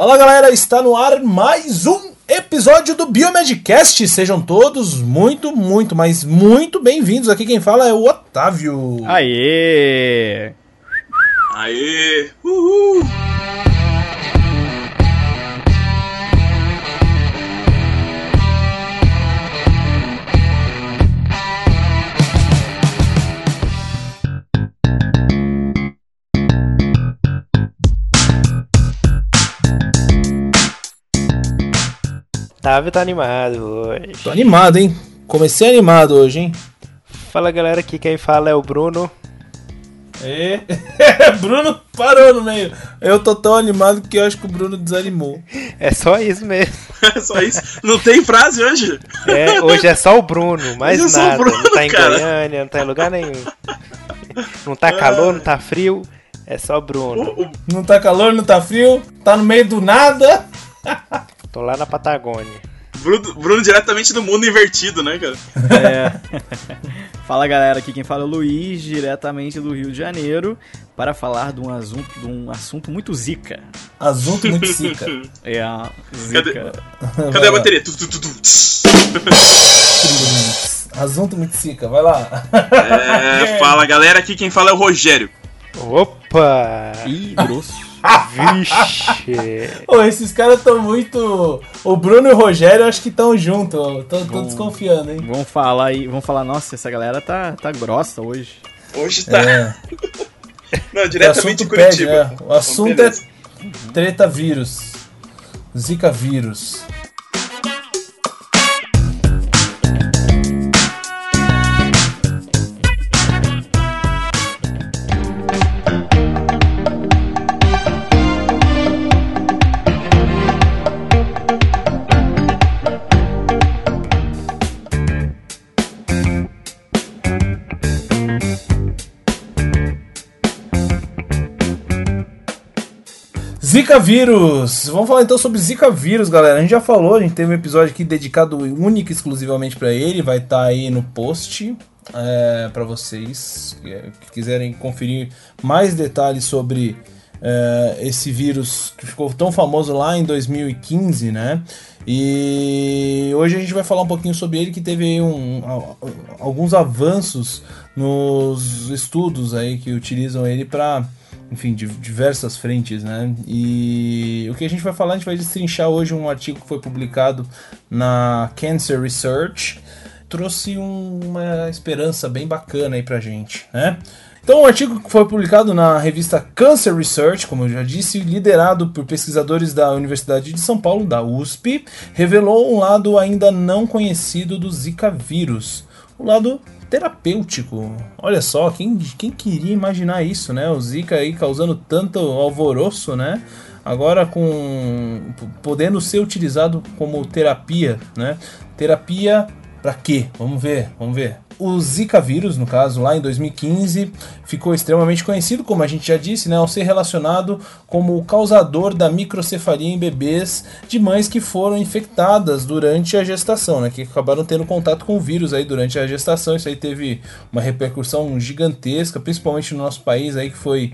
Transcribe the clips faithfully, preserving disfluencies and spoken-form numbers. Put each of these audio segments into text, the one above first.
Fala galera, está no ar mais um episódio do Biomedcast. Sejam todos muito, muito, mas muito bem-vindos. Aqui quem fala é o Otávio. Aê! Aê! Uhul! Otávio tá animado hoje. Tô animado, hein? Comecei animado hoje, hein? Fala galera, aqui quem fala é o Bruno. É, Bruno parou no meio. Eu tô tão animado que eu acho que o Bruno desanimou. É só isso mesmo. É só isso? Não tem frase hoje? É, hoje é só o Bruno, mais hoje nada. É só o Bruno, não tá em cara. Goiânia, não tá em lugar nenhum. Não tá calor, não tá frio, é só o Bruno. O, o... Não tá calor, não tá frio, tá no meio do nada. Tô lá na Patagônia. Bruno, Bruno diretamente do Mundo Invertido, né, cara? É. Fala, galera. Aqui quem fala é o Luiz, diretamente do Rio de Janeiro, para falar de um assunto, de um assunto muito zica. Assunto muito zica. É, zica. Cadê, Cadê a bateria? Tu, tu, tu, tu. Assunto muito zica, vai lá. É, fala, galera. Aqui quem fala é o Rogério. Opa! Ih, grosso. Vixe! Oh, esses caras estão muito... O Bruno e o Rogério acho que estão juntos. Estão desconfiando, hein? Vão falar aí, vão falar, nossa, essa galera tá, tá grossa hoje. Hoje tá. É. Não, diretamente de Curitiba. Pede, é. O assunto Beleza. É treta vírus. Zika vírus. Zika vírus, vamos falar então sobre Zika vírus, galera. A gente já falou, a gente teve um episódio aqui dedicado único e exclusivamente para ele, vai estar tá aí no post é, para vocês que quiserem conferir mais detalhes sobre é, esse vírus que ficou tão famoso lá em dois mil e quinze, né? E hoje a gente vai falar um pouquinho sobre ele, que teve aí um, alguns avanços nos estudos aí que utilizam ele para... Enfim, de diversas frentes, né? E o que a gente vai falar, a gente vai destrinchar hoje um artigo que foi publicado na Cancer Research. Trouxe uma esperança bem bacana aí pra gente, né? Então, o artigo que foi publicado na revista Cancer Research, como eu já disse, liderado por pesquisadores da Universidade de São Paulo, da U S P, revelou um lado ainda não conhecido do Zika vírus. O lado... terapêutico. Olha só, quem, quem queria imaginar isso, né? O Zika aí causando tanto alvoroço, né? Agora com... podendo ser utilizado como terapia, né? Terapia pra quê? Vamos ver, vamos ver. O Zika vírus, no caso, lá em dois mil e quinze, ficou extremamente conhecido, como a gente já disse, né, ao ser relacionado como o causador da microcefalia em bebês de mães que foram infectadas durante a gestação, né, que acabaram tendo contato com o vírus aí durante a gestação. Isso aí teve uma repercussão gigantesca, principalmente no nosso país, aí, que foi...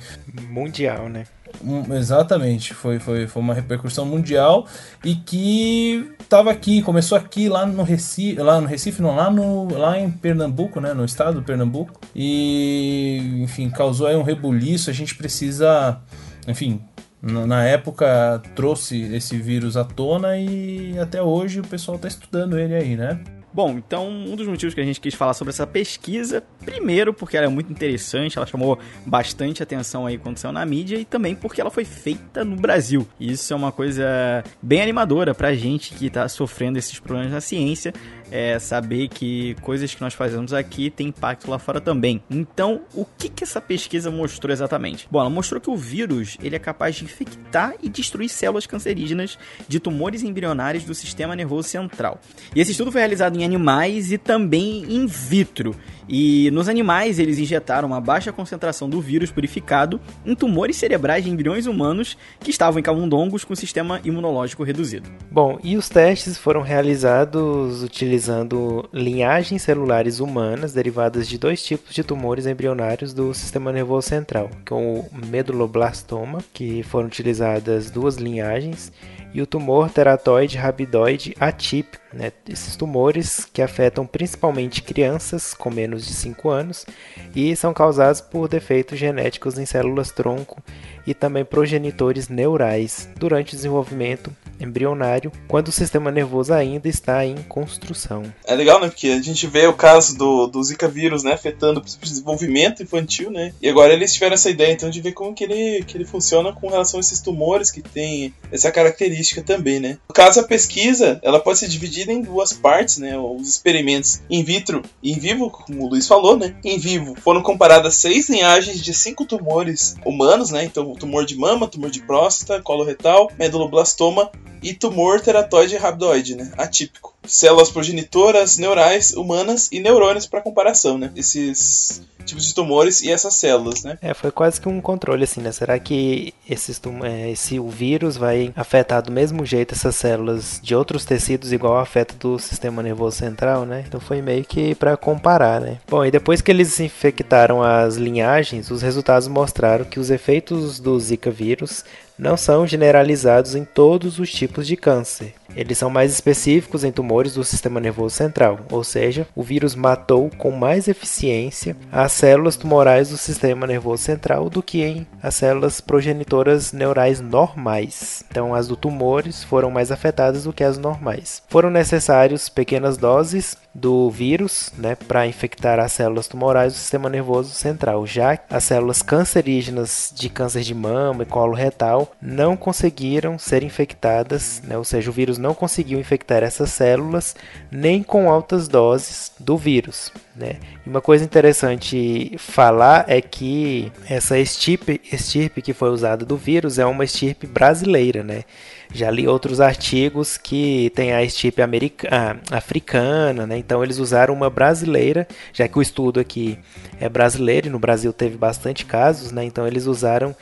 mundial, né? Um, exatamente, foi, foi, foi uma repercussão mundial e que estava aqui, começou aqui lá no Recife, lá no Recife, não, lá, no, lá em Pernambuco, né, no estado do Pernambuco, e enfim, causou aí um rebuliço. A gente precisa, enfim, na, na época trouxe esse vírus à tona e até hoje o pessoal está estudando ele aí, né? Bom, então um dos motivos que a gente quis falar sobre essa pesquisa, primeiro porque ela é muito interessante, ela chamou bastante atenção aí quando saiu na mídia, e também porque ela foi feita no Brasil. Isso é uma coisa bem animadora pra gente que tá sofrendo esses problemas na ciência, é saber que coisas que nós fazemos aqui tem impacto lá fora também. Então, o que que essa pesquisa mostrou exatamente? Bom, ela mostrou que o vírus, ele é capaz de infectar e destruir células cancerígenas de tumores embrionários do sistema nervoso central. E esse estudo foi realizado em animais e também in vitro. E nos animais eles injetaram uma baixa concentração do vírus purificado em tumores cerebrais de embriões humanos que estavam em camundongos com sistema imunológico reduzido. Bom, e os testes foram realizados utilizando utilizando linhagens celulares humanas derivadas de dois tipos de tumores embrionários do sistema nervoso central, com o meduloblastoma, que foram utilizadas duas linhagens, e o tumor teratoide rabdoide atípico, né? Esses tumores que afetam principalmente crianças com menos de cinco anos e são causados por defeitos genéticos em células-tronco e também progenitores neurais durante o desenvolvimento embrionário, quando o sistema nervoso ainda está em construção. É legal, né? Porque a gente vê o caso do, do Zika vírus, né? Afetando o desenvolvimento infantil, né? E agora eles tiveram essa ideia, então, de ver como que ele, que ele funciona com relação a esses tumores que tem essa característica também, né? No caso, a pesquisa, ela pode ser dividida em duas partes, né? Os experimentos in vitro e in vivo, como o Luiz falou, né? Em vivo, foram comparadas seis linhagens de cinco tumores humanos, né? Então, tumor de mama, tumor de próstata, colo retal, meduloblastoma e tumor teratoide rabdoide, né? Atípico. Células progenitoras, neurais, humanas e neurônios para comparação, né? Esses tipos de tumores e essas células, né? É, foi quase que um controle, assim, né? Será que esses tum- esse, o vírus vai afetar do mesmo jeito essas células de outros tecidos igual afeta do sistema nervoso central, né? Então foi meio que para comparar, né? Bom, e depois que eles infectaram as linhagens, os resultados mostraram que os efeitos do Zika vírus não são generalizados em todos os tipos de câncer. Eles são mais específicos em tumores do sistema nervoso central, ou seja, o vírus matou com mais eficiência as células tumorais do sistema nervoso central do que em as células progenitoras neurais normais. Então, as do tumores foram mais afetadas do que as normais. Foram necessárias pequenas doses do vírus, né, para infectar as células tumorais do sistema nervoso central, já que as células cancerígenas de câncer de mama e colo retal não conseguiram ser infectadas, né, ou seja, o vírus não conseguiu infectar essas células nem com altas doses do vírus, né? E uma coisa interessante falar é que essa estirpe, estirpe que foi usada do vírus é uma estirpe brasileira, né? Já li outros artigos que tem a estirpe america, ah, africana, né? Então eles usaram uma brasileira, já que o estudo aqui é brasileiro e no Brasil teve bastante casos, né? Então eles usaram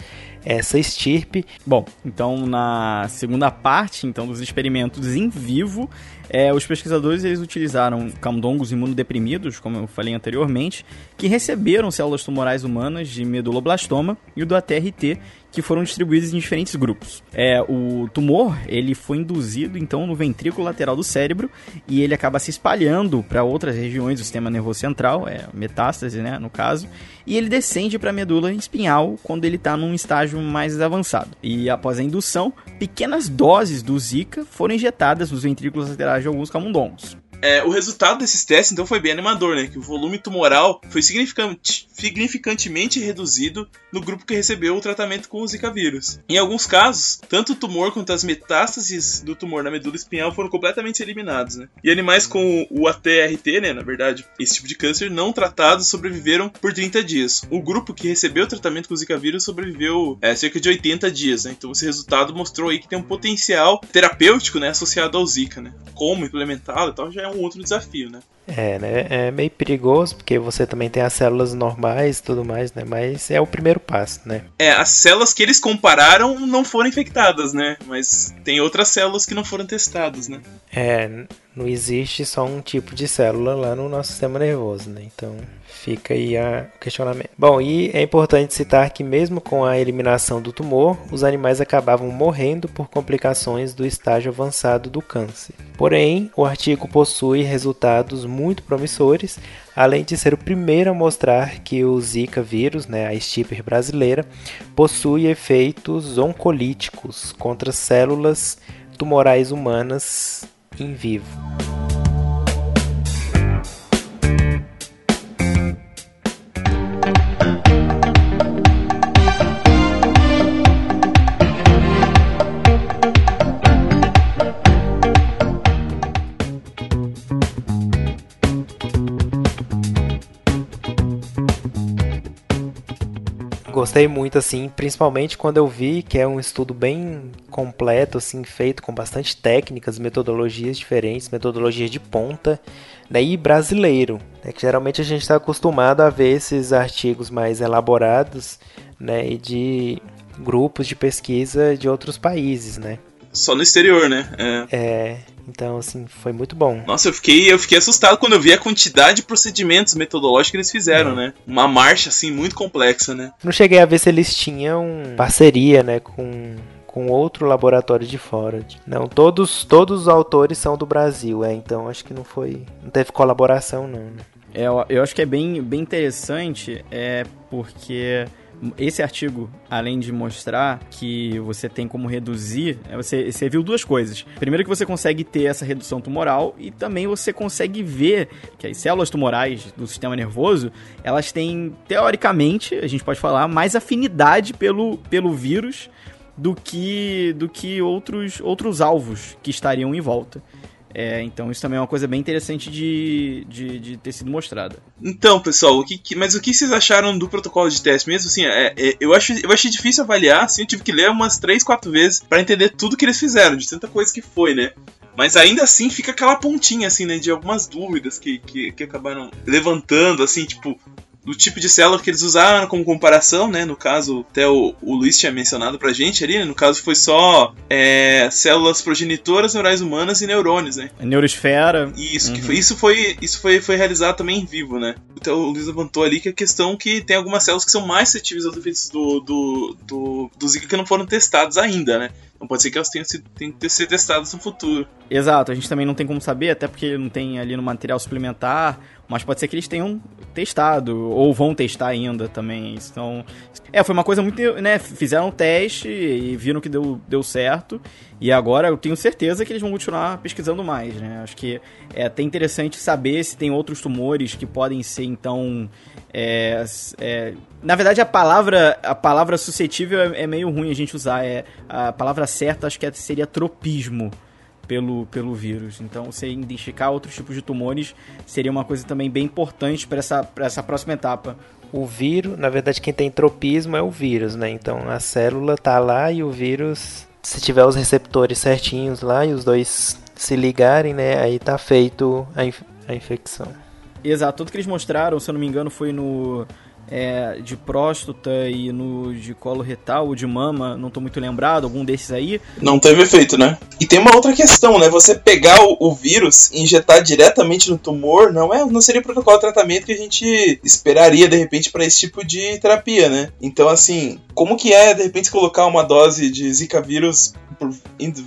essa estirpe. Bom, então na segunda parte então, dos experimentos em vivo, é, os pesquisadores eles utilizaram camundongos imunodeprimidos, como eu falei anteriormente, que receberam células tumorais humanas de meduloblastoma e do A T R T, que foram distribuídos em diferentes grupos. É, o tumor ele foi induzido então no ventrículo lateral do cérebro e ele acaba se espalhando para outras regiões do sistema nervoso central, é, metástase, né, no caso, e ele descende para a medula espinhal quando ele está num estágio mais avançado. E após a indução, pequenas doses do Zika foram injetadas nos ventrículos laterais de alguns camundongos. É, o resultado desses testes, então, foi bem animador, né? Que o volume tumoral foi significante, significantemente reduzido no grupo que recebeu o tratamento com o Zika vírus. Em alguns casos, tanto o tumor quanto as metástases do tumor na medula espinhal foram completamente eliminados, né? E animais com o A T R T, né? Na verdade, esse tipo de câncer, não tratados sobreviveram por trinta dias. O grupo que recebeu o tratamento com o Zika vírus sobreviveu é, cerca de oitenta dias, né? Então, esse resultado mostrou aí que tem um potencial terapêutico, né? Associado ao Zika, né? Como implementá-lo e tal, já é um outro desafio, né? É, né? É meio perigoso, porque você também tem as células normais e tudo mais, né? Mas é o primeiro passo, né? É, as células que eles compararam não foram infectadas, né? Mas tem outras células que não foram testadas, né? É, não existe só um tipo de célula lá no nosso sistema nervoso, né? Então fica aí o questionamento. Bom, e é importante citar que mesmo com a eliminação do tumor, os animais acabavam morrendo por complicações do estágio avançado do câncer. Porém, o artigo possui resultados muito promissores, além de ser o primeiro a mostrar que o Zika vírus, né, a estirpe brasileira, possui efeitos oncolíticos contra células tumorais humanas em vivo. Gostei muito, assim, principalmente quando eu vi que é um estudo bem completo, assim, feito com bastante técnicas, metodologias diferentes, metodologias de ponta, né, e brasileiro, né, que geralmente a gente está acostumado a ver esses artigos mais elaborados, né, e de grupos de pesquisa de outros países, né. Só no exterior, né? É. É. Então, assim, foi muito bom. Nossa, eu fiquei, eu fiquei assustado quando eu vi a quantidade de procedimentos metodológicos que eles fizeram, é. né? Uma marcha, assim, muito complexa, né? Não cheguei a ver se eles tinham parceria, né, com... com outro laboratório de fora. Não, todos, todos os autores são do Brasil, é, então acho que não foi... Não teve colaboração, não. Né? É, eu acho que é bem, bem interessante, é porque esse artigo, além de mostrar que você tem como reduzir, você, você viu duas coisas. Primeiro que você consegue ter essa redução tumoral e também você consegue ver que as células tumorais do sistema nervoso, elas têm, teoricamente, a gente pode falar, mais afinidade pelo, pelo vírus do que, do que outros, outros alvos que estariam em volta. É, então isso também é uma coisa bem interessante de, de, de ter sido mostrada. Então, pessoal, o que, mas o que vocês acharam do protocolo de teste mesmo? Assim, é, é, eu, acho, eu achei difícil avaliar, assim, eu tive que ler umas três, quatro vezes para entender tudo que eles fizeram, de tanta coisa que foi, né? Mas ainda assim fica aquela pontinha, assim, né, de algumas dúvidas que, que, que acabaram levantando, assim, tipo... do tipo de célula que eles usaram como comparação, né? No caso, até o, o Luiz tinha mencionado pra gente ali, né? No caso foi só é, células progenitoras, neurais humanas e neurônios, né? A neurosfera. Isso, uhum. que foi, isso, foi, isso foi, foi realizado também em vivo, né? Então o Luiz levantou ali que a questão que tem algumas células que são mais suscetíveis aos efeitos do, do, do, do Zika que não foram testados ainda, né? Não pode ser que elas tenham, sido, tenham que ser testadas no futuro. Exato, a gente também não tem como saber, até porque não tem ali no material suplementar, mas pode ser que eles tenham testado, ou vão testar ainda também. Então, é, foi uma coisa muito, né, fizeram um teste e viram que deu, deu certo, e agora eu tenho certeza que eles vão continuar pesquisando mais, né? Acho que é até interessante saber se tem outros tumores que podem ser, então... É, é, na verdade, a palavra, a palavra suscetível é, é meio ruim a gente usar. É, a palavra certa acho que seria tropismo pelo, pelo vírus. Então, você identificar outros tipos de tumores seria uma coisa também bem importante para essa, para essa próxima etapa. O vírus, na verdade, quem tem tropismo é o vírus, né? Então, a célula tá lá e o vírus, se tiver os receptores certinhos lá e os dois se ligarem, né? Aí tá feito a, inf- a infecção. Exato, tudo que eles mostraram, se eu não me engano, foi no é, de próstata e no de colo retal ou de mama, não tô muito lembrado, algum desses aí. Não teve efeito, né? E tem uma outra questão, né? Você pegar o, o vírus e injetar diretamente no tumor não, é, não seria o protocolo de tratamento que a gente esperaria, de repente, para esse tipo de terapia, né? Então, assim, como que é, de repente, colocar uma dose de Zika vírus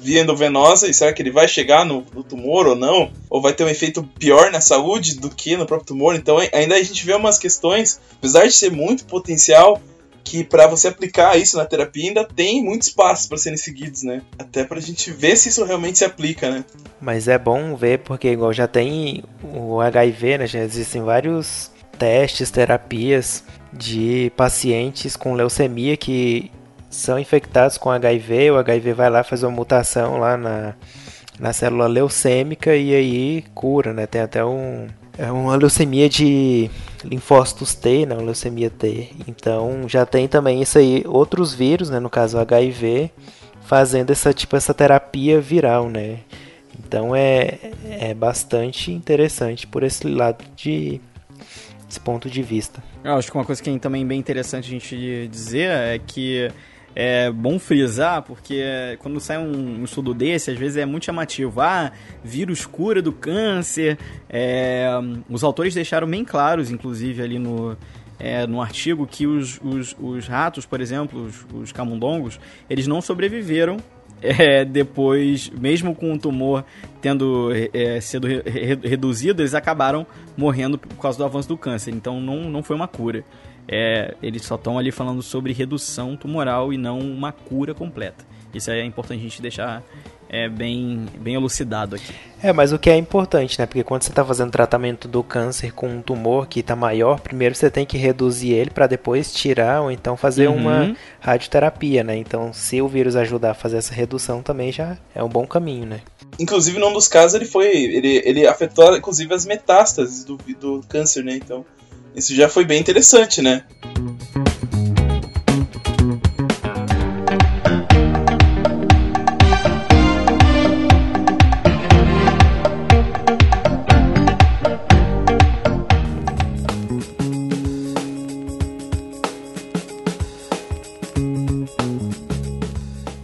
via endovenosa, e será que ele vai chegar no, no tumor ou não? Ou vai ter um efeito pior na saúde do que no próprio tumor? Então ainda a gente vê umas questões, apesar de ser muito potencial, que para você aplicar isso na terapia ainda tem muito espaço para serem seguidos, né? Até pra gente ver se isso realmente se aplica, né? Mas é bom ver, porque igual já tem o H I V, né? Já existem vários testes, terapias de pacientes com leucemia que são infectados com H I V, o H I V vai lá, faz uma mutação lá na, na célula leucêmica e aí cura, né? Tem até um, é uma leucemia de linfócitos T, né? Uma leucemia T. Então já tem também isso aí, outros vírus, né? No caso o H I V, fazendo essa, tipo, essa terapia viral, né? Então é, é bastante interessante por esse lado de... desse ponto de vista. Eu acho que uma coisa que é também bem interessante a gente dizer é que é bom frisar, porque quando sai um estudo desse, às vezes é muito chamativo. Ah, vírus cura do câncer. É, os autores deixaram bem claros, inclusive, ali no, é, no artigo, que os, os, os ratos, por exemplo, os, os camundongos, eles não sobreviveram é, depois, mesmo com o tumor tendo é, sido re- re- reduzido, eles acabaram morrendo por causa do avanço do câncer. Então, não, não foi uma cura. É, eles só estão ali falando sobre redução tumoral e não uma cura completa. Isso é importante a gente deixar é, bem, bem elucidado aqui. É, mas o que é importante, né? Porque quando você está fazendo tratamento do câncer com um tumor que está maior, primeiro você tem que reduzir ele para depois tirar ou então fazer uhum. uma radioterapia, né? Então, se o vírus ajudar a fazer essa redução também já é um bom caminho, né? Inclusive, num dos casos, ele foi, ele, ele afetou, inclusive, as metástases do, do câncer, né? Então... isso já foi bem interessante, né?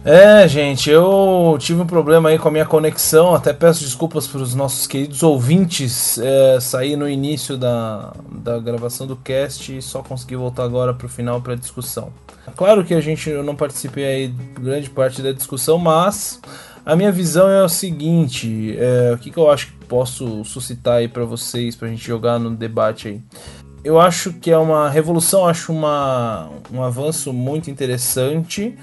É, É, gente, eu tive um problema aí com a minha conexão, até peço desculpas para os nossos queridos ouvintes, é, saí no início da, da gravação do cast e só consegui voltar agora para o final para a discussão. Claro que a gente, eu não participei aí grande parte da discussão, mas a minha visão é o seguinte, é, o que, que eu acho que posso suscitar aí para vocês, para a gente jogar no debate aí. Eu acho que é uma revolução, acho uma, um avanço muito interessante,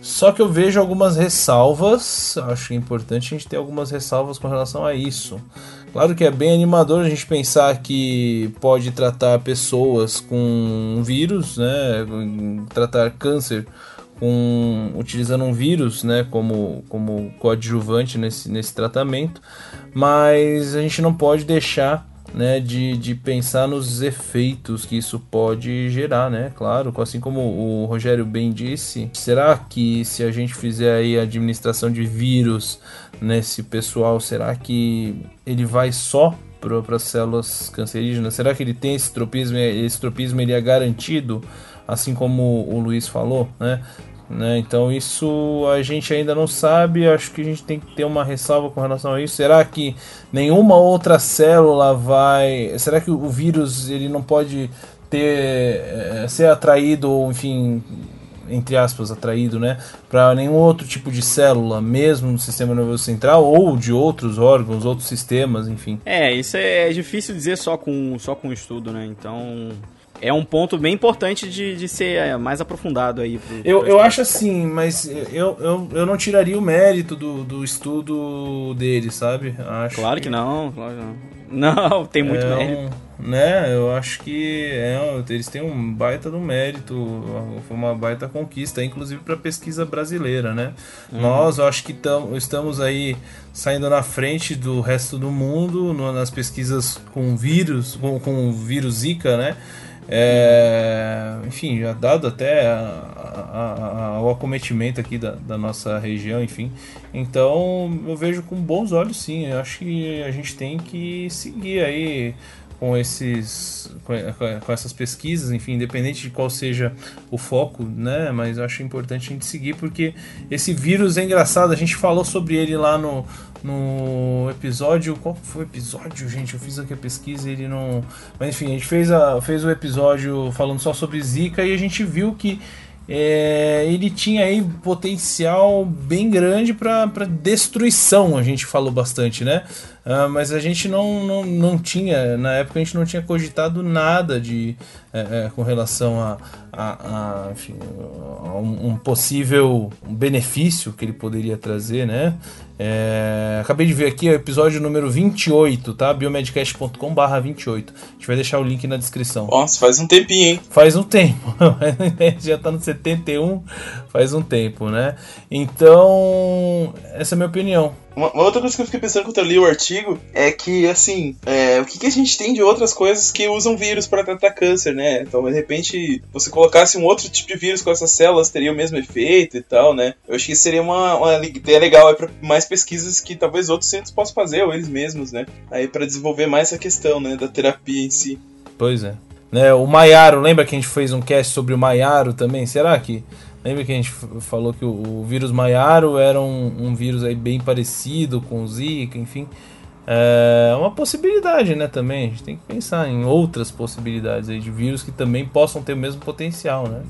só que eu vejo algumas ressalvas, acho importante a gente ter algumas ressalvas com relação a isso. Claro que é bem animador a gente pensar que pode tratar pessoas com vírus, né, tratar câncer com, utilizando um vírus, né, como, como coadjuvante nesse, nesse tratamento, mas a gente não pode deixar, né, de, de pensar nos efeitos que isso pode gerar, né? Claro, assim como o Rogério bem disse, será que se a gente fizer aí a administração de vírus nesse pessoal, será que ele vai só para as células cancerígenas? Será que ele tem esse tropismo? Esse tropismo ele é garantido, assim como o Luiz falou, né? Né? Então isso a gente ainda não sabe, acho que a gente tem que ter uma ressalva com relação a isso. Será que nenhuma outra célula vai... Será que o vírus ele não pode ter, ser atraído, ou enfim, entre aspas, atraído, né, para nenhum outro tipo de célula, mesmo no sistema nervoso central ou de outros órgãos, outros sistemas, enfim? É, isso é difícil dizer só com, só com estudo, né, então... É um ponto bem importante de, de ser mais aprofundado aí. Pro, pro eu eu acho assim, mas eu, eu, eu não tiraria o mérito do, do estudo dele, sabe? Acho claro que, que não, claro que não. Não, tem muito é mérito. Um, né, eu acho que é, eles têm um baita do mérito, foi uma baita conquista, inclusive para a pesquisa brasileira, né? Uhum. Nós, eu acho que tam, estamos aí saindo na frente do resto do mundo no, nas pesquisas com vírus, com, com vírus Zika, né? É, enfim, já dado até a, a, a, o acometimento aqui da, da nossa região, enfim. Então eu vejo com bons olhos, sim. Eu acho que a gente tem que seguir aí com, esses, com, com essas pesquisas, enfim, independente de qual seja o foco, né? Mas eu acho importante a gente seguir, porque esse vírus é engraçado. A gente falou sobre ele lá no... no episódio, qual foi o episódio, gente? Eu fiz aqui a pesquisa e ele não... Mas enfim, a gente fez o fez um episódio falando só sobre Zika e a gente viu que é, ele tinha aí potencial bem grande para destruição, a gente falou bastante, né? Uh, mas a gente não, não, não tinha, na época a gente não tinha cogitado nada de, é, é, com relação a, a, a, enfim, a um, um possível benefício que ele poderia trazer, né? É, acabei de ver aqui o episódio número vinte e oito, tá? biomedcast ponto com barra vinte e oito. A gente vai deixar o link na descrição. Nossa, faz um tempinho, hein? Faz um tempo. Já tá no setenta e um, faz um tempo, né? Então, essa é a minha opinião. Uma outra coisa que eu fiquei pensando quando eu li o artigo é que, assim, é, o que, que a gente tem de outras coisas que usam vírus para tratar câncer, né? Então, de repente, você colocasse um outro tipo de vírus com essas células, teria o mesmo efeito e tal, né? Eu acho que seria uma, uma ideia legal é para mais pesquisas que talvez outros centros possam fazer, ou eles mesmos, né? Aí para desenvolver mais essa questão, né, da terapia em si. Pois é. Né, o Mayaro, lembra que a gente fez um cast sobre o Mayaro também? Será que... Lembra que a gente falou que o vírus Mayaro era um, um vírus aí bem parecido com o Zika, enfim. É uma possibilidade, né, também. A gente tem que pensar em outras possibilidades aí de vírus que também possam ter o mesmo potencial, né?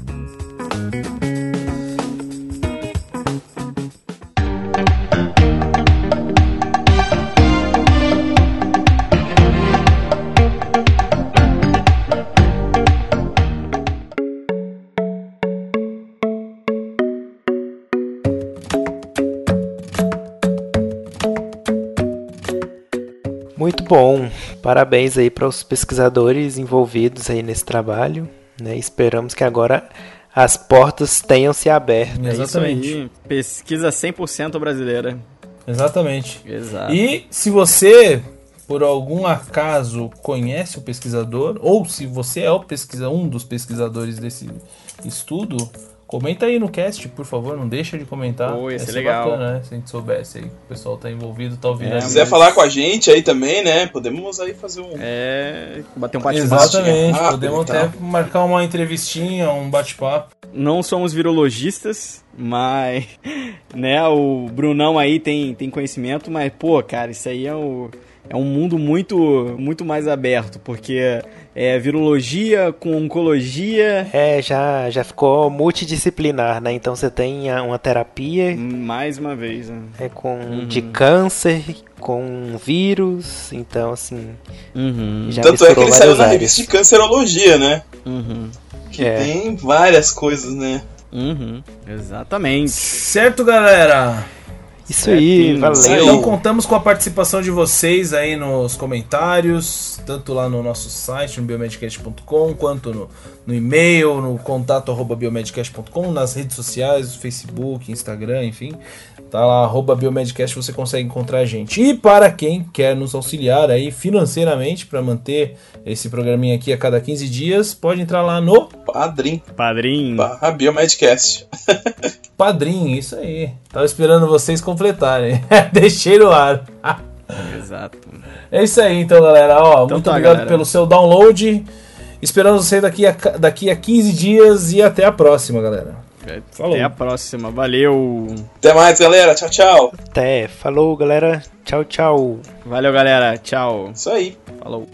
Bom, parabéns aí para os pesquisadores envolvidos aí nesse trabalho, né? Esperamos que agora as portas tenham se aberto. Exatamente. É isso aí. Pesquisa cem por cento brasileira. Exatamente. Exato. E se você, por algum acaso, conhece o pesquisador, ou se você é o pesquisa, um dos pesquisadores desse estudo, Comenta aí no cast, por favor, não deixa de comentar. Pô, ia ser legal. Bacana, né? Se a gente soubesse aí, o pessoal tá envolvido, tá ouvindo. É, se quiser mas... falar com a gente aí também, né? Podemos aí fazer um... É, bater um bate-papo. Exatamente, ah, podemos até marcar uma entrevistinha, um bate-papo. Não somos virologistas, mas, né, o Brunão aí tem, tem conhecimento, mas, pô, cara, isso aí é o... É um mundo muito, muito mais aberto, porque é virologia com oncologia... É, já, já ficou multidisciplinar, né? Então você tem uma terapia... Mais uma vez, né? É com, uhum. de câncer, com vírus, então assim... Uhum. Já tanto é que ele saiu na revista de cancerologia, né? Uhum. Que é. Tem várias coisas, né? Uhum. Exatamente. Certo, galera! Isso aí, valeu. Então contamos com a participação de vocês aí nos comentários, tanto lá no nosso site, no biomedcast ponto com, quanto no, no e-mail, no contato arroba biomedcast ponto com, nas redes sociais, Facebook, Instagram, enfim. Tá lá, arroba biomedcast, você consegue encontrar a gente. E para quem quer nos auxiliar aí financeiramente para manter esse programinha aqui a cada quinze dias, pode entrar lá no Padrim. Padrim. Barra Biomedcast. Padrim, isso aí. Tava esperando vocês completarem. Deixei no ar. Exato. É isso aí, então, galera. Ó, então muito tá, obrigado galera. Pelo seu download. Esperamos você daqui a, daqui a quinze dias e até a próxima, galera. Falou. Até a próxima. Valeu. Até mais, galera. Tchau, tchau. Até. Falou, galera. Tchau, tchau. Valeu, galera. Tchau. Isso aí. Falou.